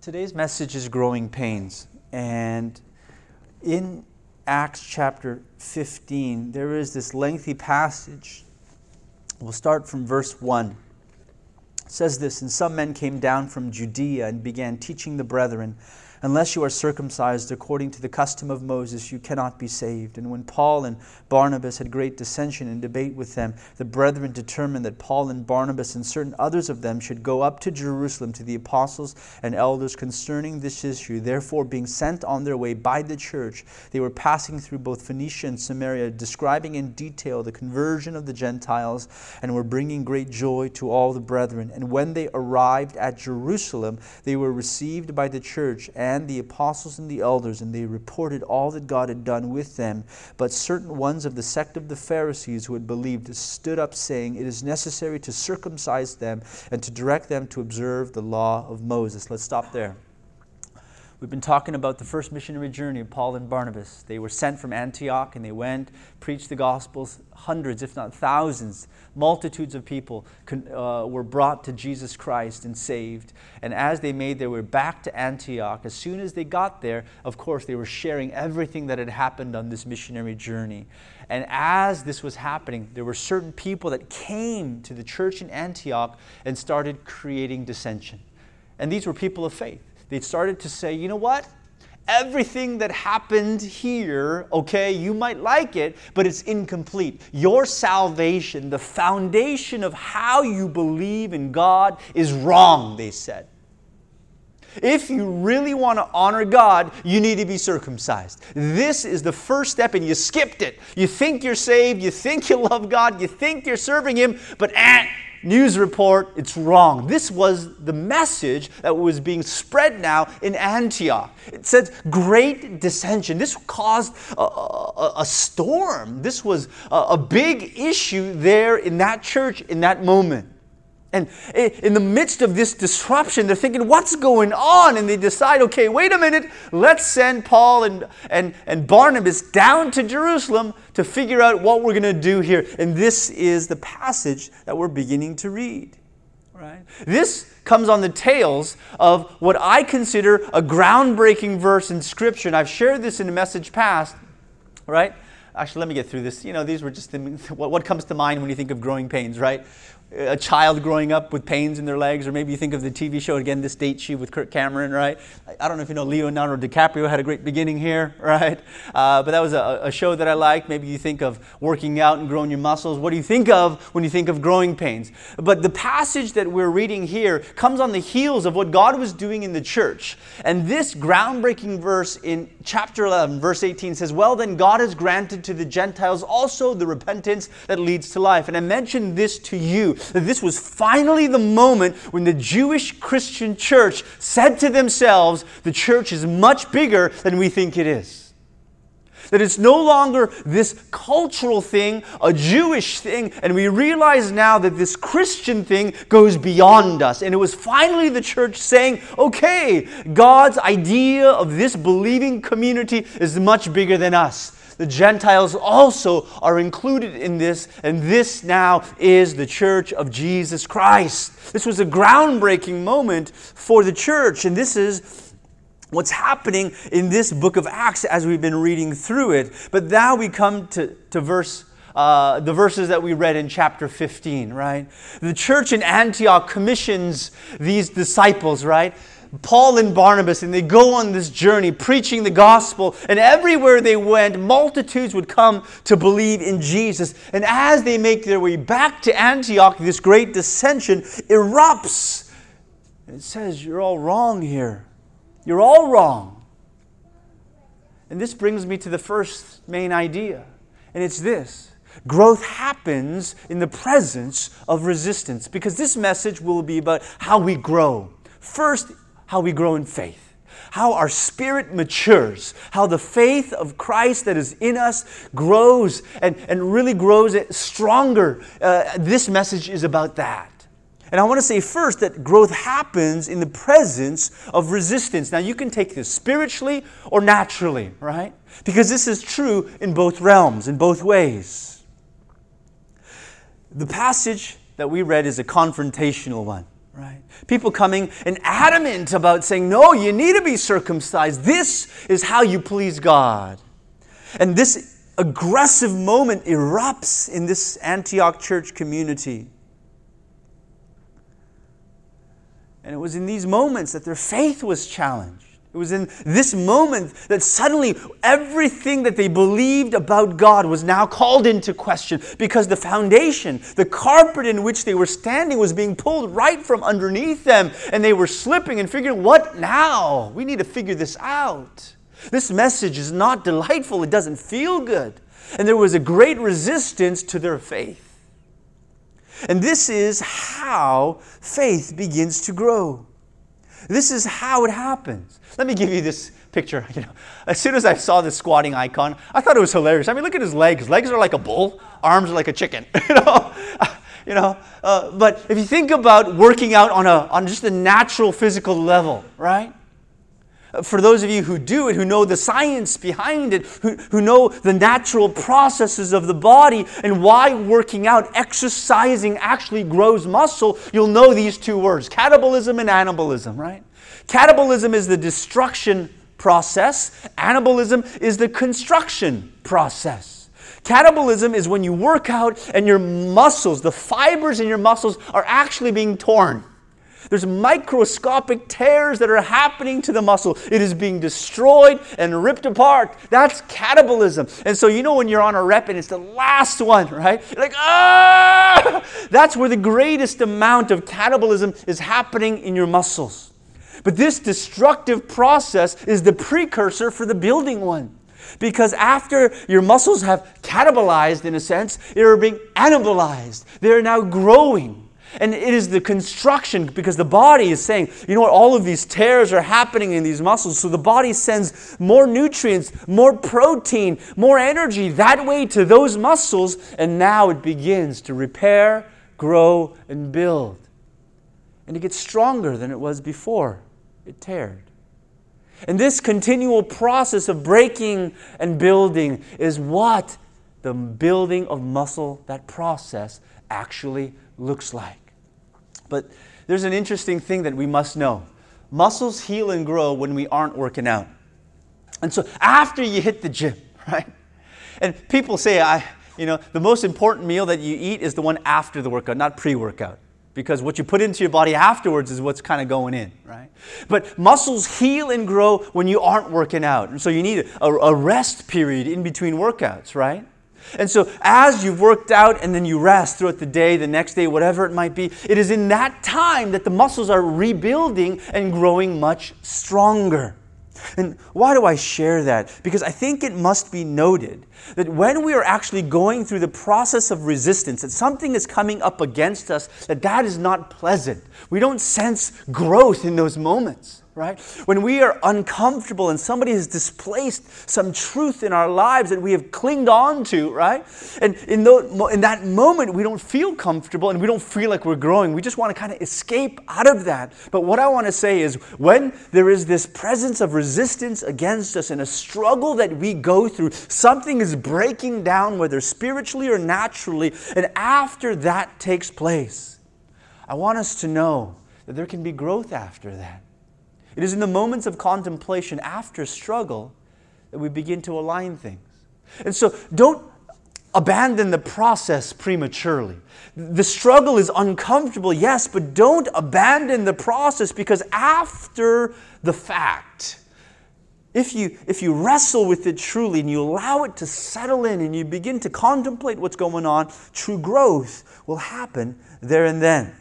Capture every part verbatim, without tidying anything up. Today's message is Growing Pains, and in Acts chapter fifteen, there is this lengthy passage. We'll start from verse one. It says this, "And some men came down from Judea and began teaching the brethren, 'Unless you are circumcised according to the custom of Moses, you cannot be saved.' And when Paul and Barnabas had great dissension and debate with them, the brethren determined that Paul and Barnabas and certain others of them should go up to Jerusalem to the apostles and elders concerning this issue. Therefore, being sent on their way by the church, they were passing through both Phoenicia and Samaria, describing in detail the conversion of the Gentiles, and were bringing great joy to all the brethren. And when they arrived at Jerusalem, they were received by the church and and the apostles and the elders, and they reported all that God had done with them. But certain ones of the sect of the Pharisees who had believed stood up, saying, 'It is necessary to circumcise them and to direct them to observe the law of Moses.'" Let's stop there. We've been talking about the first missionary journey of Paul and Barnabas. They were sent from Antioch, and they went, preached the Gospels. Hundreds, if not thousands, multitudes of people uh, were brought to Jesus Christ and saved. And as they made their way back to Antioch, as soon as they got there, of course, they were sharing everything that had happened on this missionary journey. And as this was happening, there were certain people that came to the church in Antioch and started creating dissension. And these were people of faith. They started to say, you know what? Everything that happened here, okay, you might like it, but it's incomplete. Your salvation, the foundation of how you believe in God, is wrong, they said. If you really want to honor God, you need to be circumcised. This is the first step, and you skipped it. You think you're saved, you think you love God, you think you're serving Him, but eh, news report, it's wrong. This was the message that was being spread now in Antioch. It said great dissension. This caused a, a, a storm. This was a, a big issue there in that church in that moment. And in the midst of this disruption, they're thinking, what's going on? And they decide, okay, wait a minute, let's send Paul and, and, and Barnabas down to Jerusalem to figure out what we're going to do here. And this is the passage that we're beginning to read. Right? This comes on the tails of what I consider a groundbreaking verse in Scripture. And I've shared this in a message past, right? Actually, let me get through this. You know, these were just the, what comes to mind when you think of growing pains, right? A child growing up with pains in their legs, or maybe you think of the T V show, again, This Date She with Kirk Cameron, right? I don't know if you know, Leonardo DiCaprio had a great beginning here, right? Uh, but that was a, a show that I liked. Maybe you think of working out and growing your muscles. What do you think of when you think of growing pains? But the passage that we're reading here comes on the heels of what God was doing in the church. And this groundbreaking verse in chapter eleven, verse eighteen says, "Well then, God has granted to the Gentiles also the repentance that leads to life." And I mentioned this to you, that this was finally the moment when the Jewish Christian church said to themselves, the church is much bigger than we think it is. That it's no longer this cultural thing, a Jewish thing, and we realize now that this Christian thing goes beyond us. And it was finally the church saying, okay, God's idea of this believing community is much bigger than us. The Gentiles also are included in this, and this now is the church of Jesus Christ. This was a groundbreaking moment for the church, and this is what's happening in this book of Acts as we've been reading through it. But now we come to, to verse Uh, the verses that we read in chapter fifteen, right? The church in Antioch commissions these disciples, right? Paul and Barnabas, and they go on this journey preaching the gospel, and everywhere they went, multitudes would come to believe in Jesus. And as they make their way back to Antioch, this great dissension erupts. And it says, you're all wrong here. You're all wrong. And this brings me to the first main idea, and it's this. Growth happens in the presence of resistance, because this message will be about how we grow. First, how we grow in faith. How our spirit matures, how the faith of Christ that is in us grows and, and really grows stronger. Uh, this message is about that. And I want to say first that growth happens in the presence of resistance. Now, you can take this spiritually or naturally, right? Because this is true in both realms, in both ways. The passage that we read is a confrontational one. right? People coming and adamant about saying, no, you need to be circumcised. This is how you please God. And this aggressive moment erupts in this Antioch church community. And it was in these moments that their faith was challenged. It was in this moment that suddenly everything that they believed about God was now called into question, because the foundation, the carpet in which they were standing, was being pulled right from underneath them, and they were slipping and figuring, what now? We need to figure this out. This message is not delightful. It doesn't feel good. And there was a great resistance to their faith. And this is how faith begins to grow. This is how it happens. Let me give you this picture. You know, as soon as I saw this squatting icon, I thought it was hilarious. I mean, look at his legs. Legs are like a bull. Arms are like a chicken. You know, you know. Uh, but if you think about working out on a on just a natural physical level, right? For those of you who do it, who know the science behind it, who, who know the natural processes of the body and why working out, exercising actually grows muscle, you'll know these two words, catabolism and anabolism, right? Catabolism is the destruction process. Anabolism is the construction process. Catabolism is when you work out and your muscles, the fibers in your muscles are actually being torn. There's microscopic tears that are happening to the muscle. It is being destroyed and ripped apart. That's catabolism. And so you know when you're on a rep and it's the last one, right? You're like, ah! That's where the greatest amount of catabolism is happening in your muscles. But this destructive process is the precursor for the building one. Because after your muscles have catabolized, in a sense, they're being anabolized. They're now growing. And it is the construction, because the body is saying, you know what, all of these tears are happening in these muscles. So the body sends more nutrients, more protein, more energy that way to those muscles. And now it begins to repair, grow, and build. And it gets stronger than it was before it teared. And this continual process of breaking and building is what the building of muscle, that process, actually looks like. But there's an interesting thing that we must know. Muscles heal and grow when we aren't working out. And so after you hit the gym, right? And people say, I, you know, the most important meal that you eat is the one after the workout, not pre-workout. Because what you put into your body afterwards is what's kind of going in, right? But muscles heal and grow when you aren't working out. And so you need a, a rest period in between workouts, right? And so as you've worked out and then you rest throughout the day, the next day, whatever it might be, it is in that time that the muscles are rebuilding and growing much stronger. And why do I share that? Because I think it must be noted that when we are actually going through the process of resistance, that something is coming up against us, that that is not pleasant. We don't sense growth in those moments. Right? When we are uncomfortable and somebody has displaced some truth in our lives that we have clinged on to, right? And in, the, in that moment, we don't feel comfortable and we don't feel like we're growing. We just want to kind of escape out of that. But what I want to say is when there is this presence of resistance against us and a struggle that we go through, something is breaking down, whether spiritually or naturally. And after that takes place, I want us to know that there can be growth after that. It is in the moments of contemplation after struggle that we begin to align things. And so don't abandon the process prematurely. The struggle is uncomfortable, yes, but don't abandon the process, because after the fact, if you, if you wrestle with it truly and you allow it to settle in and you begin to contemplate what's going on, true growth will happen there and then.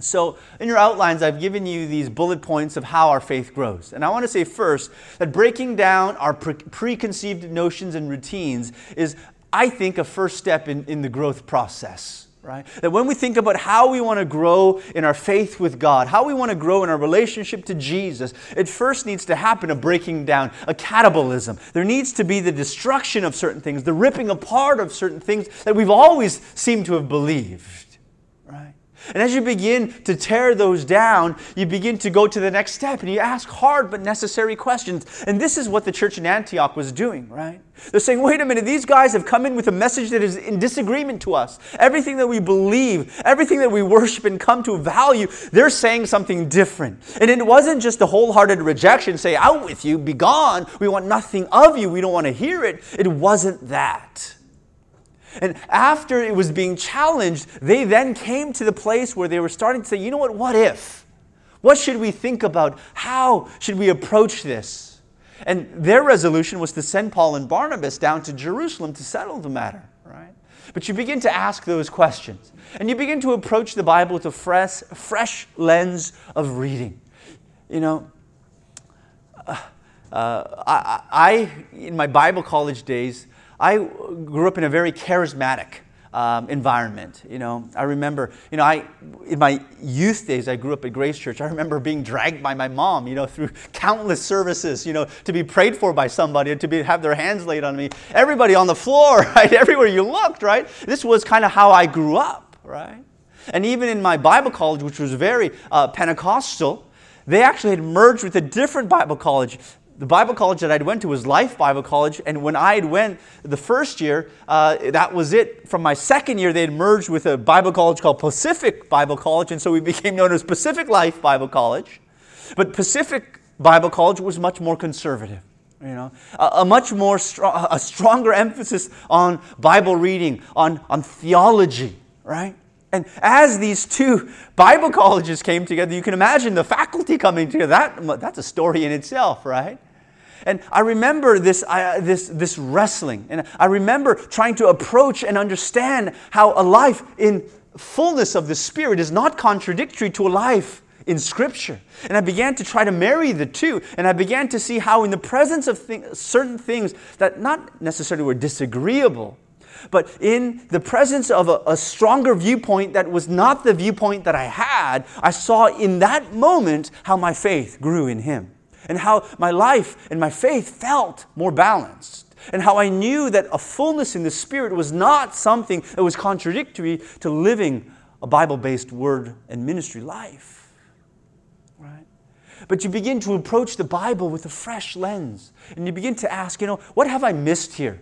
So in your outlines, I've given you these bullet points of how our faith grows. And I want to say first that breaking down our pre- preconceived notions and routines is, I think, a first step in, in the growth process. Right? That when we think about how we want to grow in our faith with God, how we want to grow in our relationship to Jesus, it first needs to happen a breaking down, a catabolism. There needs to be the destruction of certain things, the ripping apart of certain things that we've always seemed to have believed. Right? And as you begin to tear those down, you begin to go to the next step and you ask hard but necessary questions. And this is what the church in Antioch was doing, right? They're saying, wait a minute, these guys have come in with a message that is in disagreement to us. Everything that we believe, everything that we worship and come to value, they're saying something different. And it wasn't just a wholehearted rejection, say, out with you, be gone, we want nothing of you, we don't want to hear it. It wasn't that. And after it was being challenged, they then came to the place where they were starting to say, you know what, what if? What should we think about? How should we approach this? And their resolution was to send Paul and Barnabas down to Jerusalem to settle the matter, right? But you begin to ask those questions. And you begin to approach the Bible with a fresh, fresh lens of reading. You know, uh, uh, I, I, in my Bible college days, I grew up in a very charismatic um, environment. You know, I remember, you know, I in my youth days, I grew up at Grace Church. I remember being dragged by my mom, you know, through countless services, you know, to be prayed for by somebody, and to be have their hands laid on me. Everybody on the floor, right? Everywhere you looked, right? This was kind of how I grew up, right? And even in my Bible college, which was very uh, Pentecostal, they actually had merged with a different Bible college. The Bible college that I'd went to was Life Bible College, and when I'd went the first year, uh, that was it. From my second year, they had merged with a Bible college called Pacific Bible College, and so we became known as Pacific Life Bible College. But Pacific Bible College was much more conservative, you know, a, a much more strong, a stronger emphasis on Bible reading, on on theology, right? And as these two Bible colleges came together, you can imagine the faculty coming together. That, that's a story in itself, right? And I remember this, I, this, this wrestling. And I remember trying to approach and understand how a life in fullness of the Spirit is not contradictory to a life in Scripture. And I began to try to marry the two. And I began to see how in the presence of thing, certain things that not necessarily were disagreeable, but in the presence of a, a stronger viewpoint that was not the viewpoint that I had, I saw in that moment how my faith grew in Him and how my life and my faith felt more balanced and how I knew that a fullness in the Spirit was not something that was contradictory to living a Bible-based word and ministry life. Right? But you begin to approach the Bible with a fresh lens and you begin to ask, you know, what have I missed here?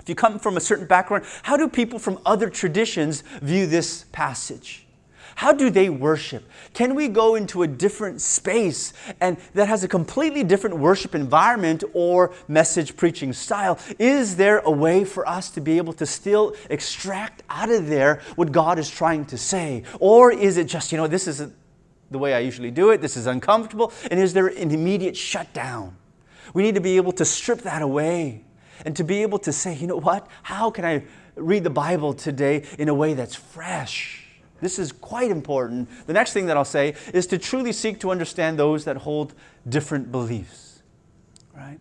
If you come from a certain background, how do people from other traditions view this passage? How do they worship? Can we go into a different space and that has a completely different worship environment or message preaching style? Is there a way for us to be able to still extract out of there what God is trying to say? Or is it just, you know, this is the way I usually do it, this is uncomfortable, and is there an immediate shutdown? We need to be able to strip that away. And to be able to say, you know what, how can I read the Bible today in a way that's fresh? This is quite important. The next thing that I'll say is to truly seek to understand those that hold different beliefs, right?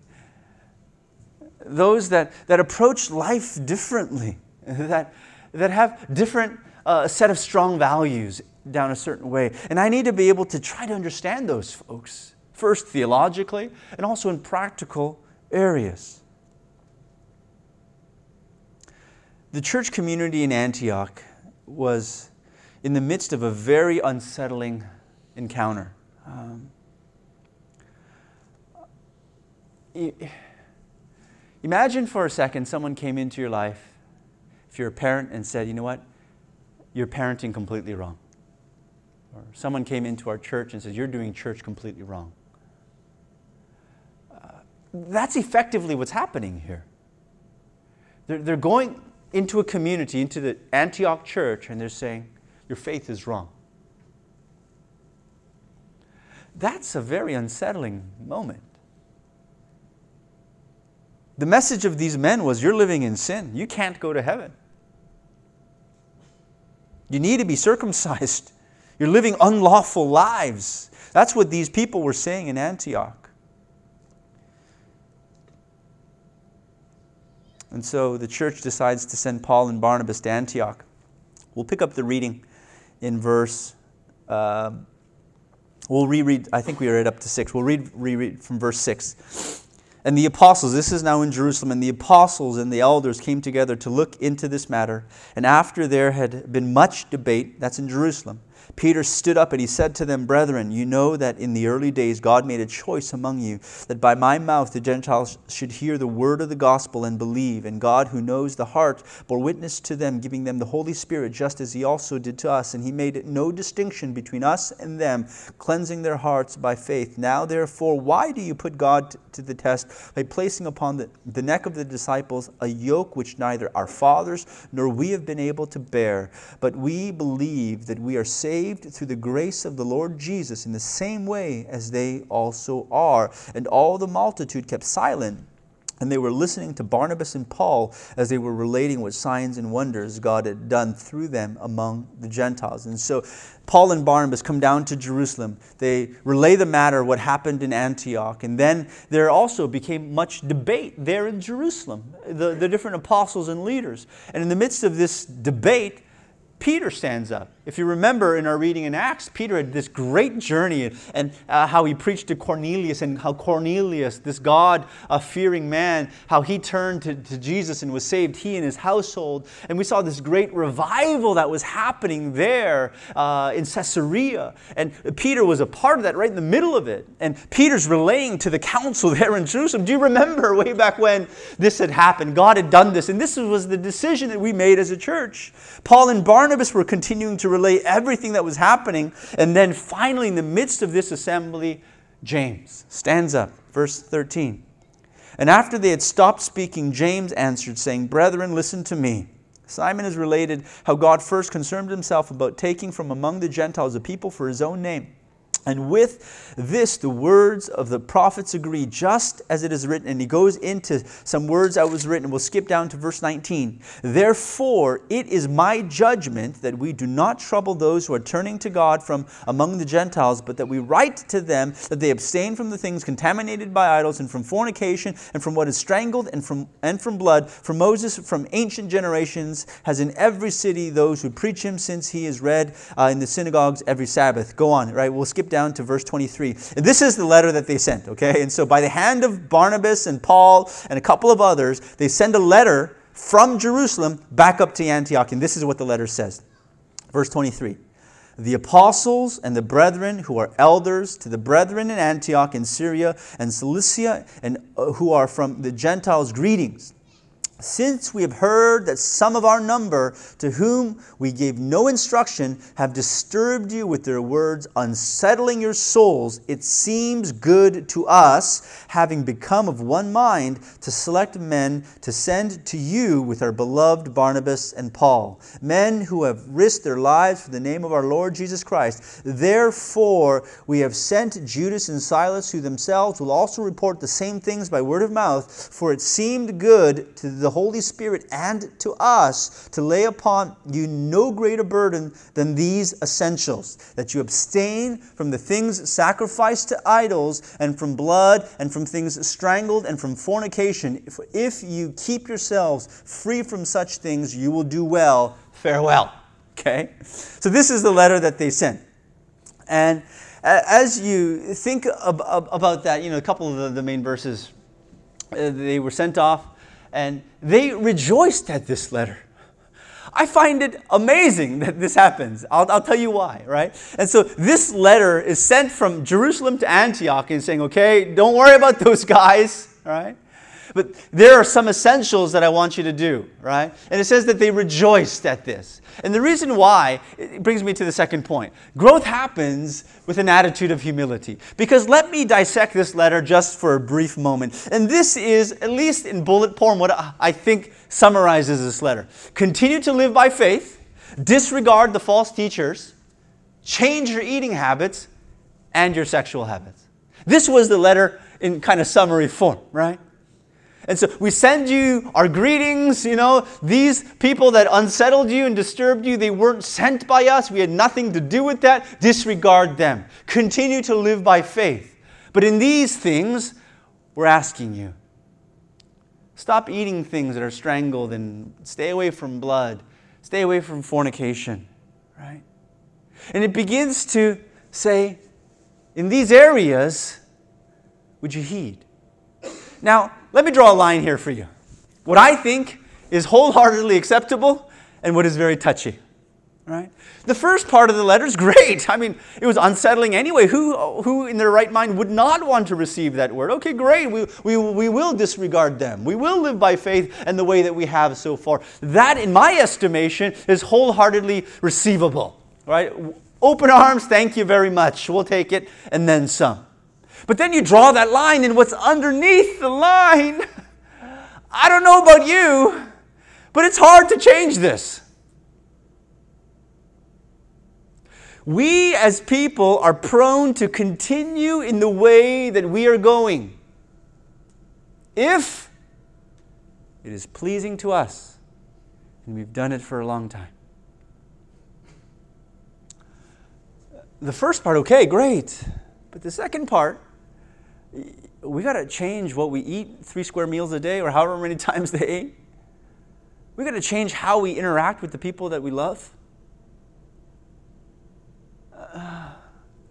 Those that, that approach life differently, that, that have different uh, set of strong values down a certain way. And I need to be able to try to understand those folks, first theologically and also in practical areas. The church community in Antioch was in the midst of a very unsettling encounter. Um, imagine for a second someone came into your life, if you're a parent, and said, you know what, you're parenting completely wrong. Or someone came into our church and says, you're doing church completely wrong. Uh, that's effectively what's happening here. They're, they're going into a community, into the Antioch church, and they're saying, your faith is wrong. That's a very unsettling moment. The message of these men was, you're living in sin. You can't go to heaven. You need to be circumcised. You're living unlawful lives. That's what these people were saying in Antioch. And so the church decides to send Paul and Barnabas to Antioch. We'll pick up the reading in verse, uh, we'll reread, I think we are at up to six. We'll read reread from verse six. And the apostles, this is now in Jerusalem, and the apostles and the elders came together to look into this matter. And after there had been much debate, that's in Jerusalem, Peter stood up and he said to them, "Brethren, you know that in the early days God made a choice among you, that by my mouth the Gentiles should hear the word of the gospel and believe. And God, who knows the heart, bore witness to them, giving them the Holy Spirit, just as He also did to us. And He made no distinction between us and them, cleansing their hearts by faith. Now, therefore, why do you put God to the test by placing upon the, the neck of the disciples a yoke which neither our fathers nor we have been able to bear? But we believe that we are saved through the grace of the Lord Jesus in the same way as they also are." And all the multitude kept silent, and they were listening to Barnabas and Paul as they were relating what signs and wonders God had done through them among the Gentiles. And so Paul and Barnabas come down to Jerusalem. They relay the matter, what happened in Antioch. And then there also became much debate there in Jerusalem, the, the different apostles and leaders. And in the midst of this debate, Peter stands up. If you remember in our reading in Acts, Peter had this great journey and uh, how he preached to Cornelius, and how Cornelius, this God-fearing man, how he turned to, to Jesus and was saved, he and his household. And we saw this great revival that was happening there uh, in Caesarea. And Peter was a part of that, right in the middle of it. And Peter's relaying to the council there in Jerusalem. Do you remember way back when this had happened? God had done this, and this was the decision that we made as a church. Paul and Barnabas Barnabas were continuing to relay everything that was happening. And then finally, in the midst of this assembly, James stands up. Verse thirteen. "And after they had stopped speaking, James answered, saying, 'Brethren, listen to me. Simon has related how God first concerned Himself about taking from among the Gentiles a people for His own name. And with this, the words of the prophets agree, just as it is written.'" And he goes into some words that was written. We'll skip down to verse nineteen. "Therefore, it is my judgment that we do not trouble those who are turning to God from among the Gentiles, but that we write to them that they abstain from the things contaminated by idols, and from fornication, and from what is strangled, and from and from blood. For Moses from ancient generations has in every city those who preach him, since he is read uh, in the synagogues every Sabbath." Go on, right? We'll skip down. Down to verse twenty-three. And this is the letter that they sent, okay? And so by the hand of Barnabas and Paul and a couple of others, they send a letter from Jerusalem back up to Antioch. And this is what the letter says. Verse twenty-three. "The apostles and the brethren who are elders, to the brethren in Antioch and Syria and Cilicia, and uh, who are from the Gentiles, greetings. Since we have heard that some of our number, to whom we gave no instruction, have disturbed you with their words, unsettling your souls, it seems good to us, having become of one mind, to select men to send to you with our beloved Barnabas and Paul, men who have risked their lives for the name of our Lord Jesus Christ. Therefore, we have sent Judas and Silas, who themselves will also report the same things by word of mouth, for it seemed good to those the Holy Spirit and to us to lay upon you no greater burden than these essentials, that you abstain from the things sacrificed to idols, and from blood, and from things strangled, and from fornication. If, if you keep yourselves free from such things, you will do well. Farewell." Okay? So this is the letter that they sent. And as you think ab- ab- about that, you know, a couple of the, the main verses, uh, they were sent off, and they rejoiced at this letter. I find it amazing that this happens. I'll, I'll tell you why, right? And so this letter is sent from Jerusalem to Antioch and saying, okay, don't worry about those guys, right? But there are some essentials that I want you to do, right? And it says that they rejoiced at this. And the reason why, it brings me to the second point. Growth happens with an attitude of humility. Because let me dissect this letter just for a brief moment. And this is, at least in bullet form, what I think summarizes this letter. Continue to live by faith, disregard the false teachers, change your eating habits and your sexual habits. This was the letter in kind of summary form, right? And so we send you our greetings, you know, these people that unsettled you and disturbed you, they weren't sent by us. We had nothing to do with that. Disregard them. Continue to live by faith. But in these things, we're asking you, stop eating things that are strangled, and stay away from blood. Stay away from fornication, right? And it begins to say, in these areas, would you heed? Now, let me draw a line here for you. What I think is wholeheartedly acceptable and what is very touchy. Right? The first part of the letter is great. I mean, it was unsettling anyway. Who who in their right mind would not want to receive that word? Okay, great. We, we, we will disregard them. We will live by faith and the way that we have so far. That, in my estimation, is wholeheartedly receivable. Right? Open arms, thank you very much. We'll take it and then some. But then you draw that line, and what's underneath the line, I don't know about you, but it's hard to change this. We as people are prone to continue in the way that we are going if it is pleasing to us, and we've done it for a long time. The first part, okay, great. But the second part, we got to change what we eat three square meals a day or however many times they ate. We got to change how we interact with the people that we love. Uh,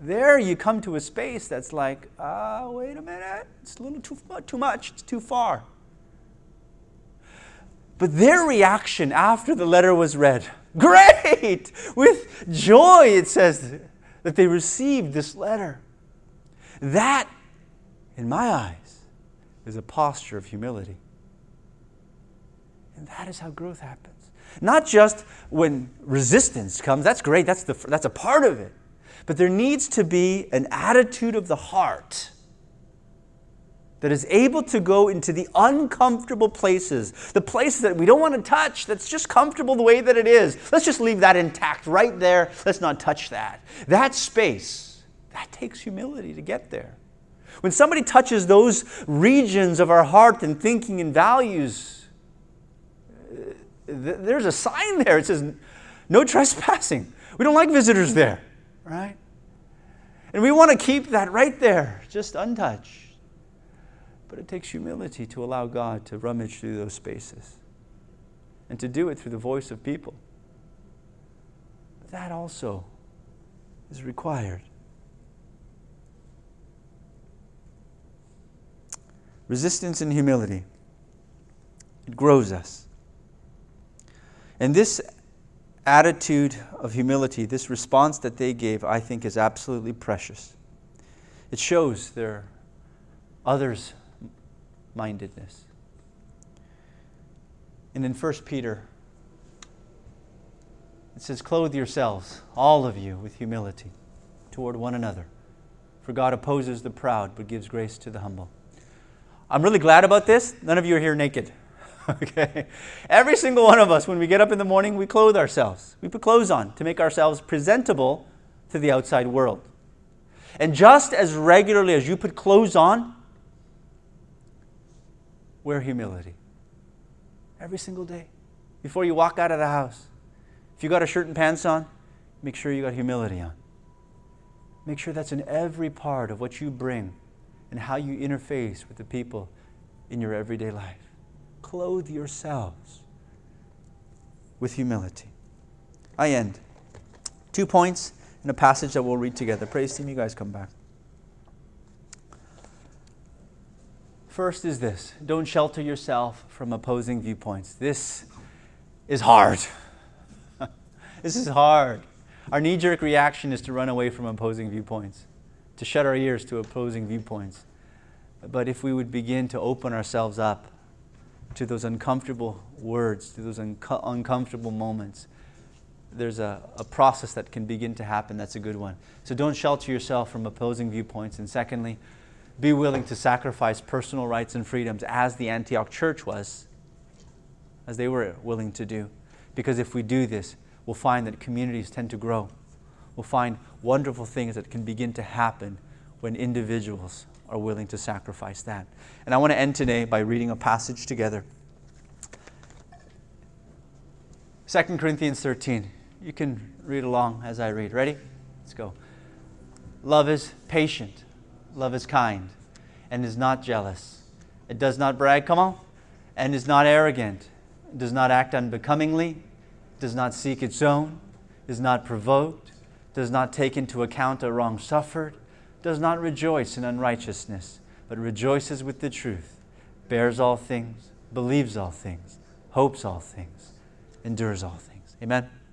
there you come to a space that's like, ah, uh, wait a minute, it's a little too, too much, it's too far. But their reaction after the letter was read, great! With joy, it says that they received this letter. That, in my eyes, is a posture of humility. And that is how growth happens. Not just when resistance comes. That's great. That's the that's a part of it. But there needs to be an attitude of the heart that is able to go into the uncomfortable places, the places that we don't want to touch, that's just comfortable the way that it is. Let's just leave that intact right there. Let's not touch that. That space, that takes humility to get there. When somebody touches those regions of our heart and thinking and values, there's a sign there. It says, no trespassing. We don't like visitors there, right? And we want to keep that right there, just untouched. But it takes humility to allow God to rummage through those spaces and to do it through the voice of people. That also is required. Resistance and humility. It grows us. And this attitude of humility, this response that they gave, I think is absolutely precious. It shows their others' mindedness. And in First Peter, it says, clothe yourselves, all of you, with humility toward one another. For God opposes the proud, but gives grace to the humble. I'm really glad about this. None of you are here naked. Okay? Every single one of us, when we get up in the morning, we clothe ourselves. We put clothes on to make ourselves presentable to the outside world. And just as regularly as you put clothes on, wear humility. Every single day. Before you walk out of the house. If you got a shirt and pants on, make sure you got humility on. Make sure that's in every part of what you bring and how you interface with the people in your everyday life. Clothe yourselves with humility. I end. Two points in a passage that we'll read together. Praise team, you guys come back. First is this. Don't shelter yourself from opposing viewpoints. This is hard. This is hard. Our knee-jerk reaction is to run away from opposing viewpoints, to shut our ears to opposing viewpoints. But if we would begin to open ourselves up to those uncomfortable words, to those un- uncomfortable moments, there's a, a process that can begin to happen. That's a good one. So don't shelter yourself from opposing viewpoints. And secondly, be willing to sacrifice personal rights and freedoms as the Antioch church was, as they were willing to do. Because if we do this, we'll find that communities tend to grow. We'll find wonderful things that can begin to happen when individuals are willing to sacrifice that. And I want to end today by reading a passage together. Second Corinthians thirteen. You can read along as I read. Ready? Let's go. Love is patient. Love is kind and is not jealous. It does not brag, come on, and is not arrogant. It does not act unbecomingly, does not seek its own, is not provoked, does not take into account a wrong suffered, does not rejoice in unrighteousness, but rejoices with the truth, bears all things, believes all things, hopes all things, endures all things. Amen.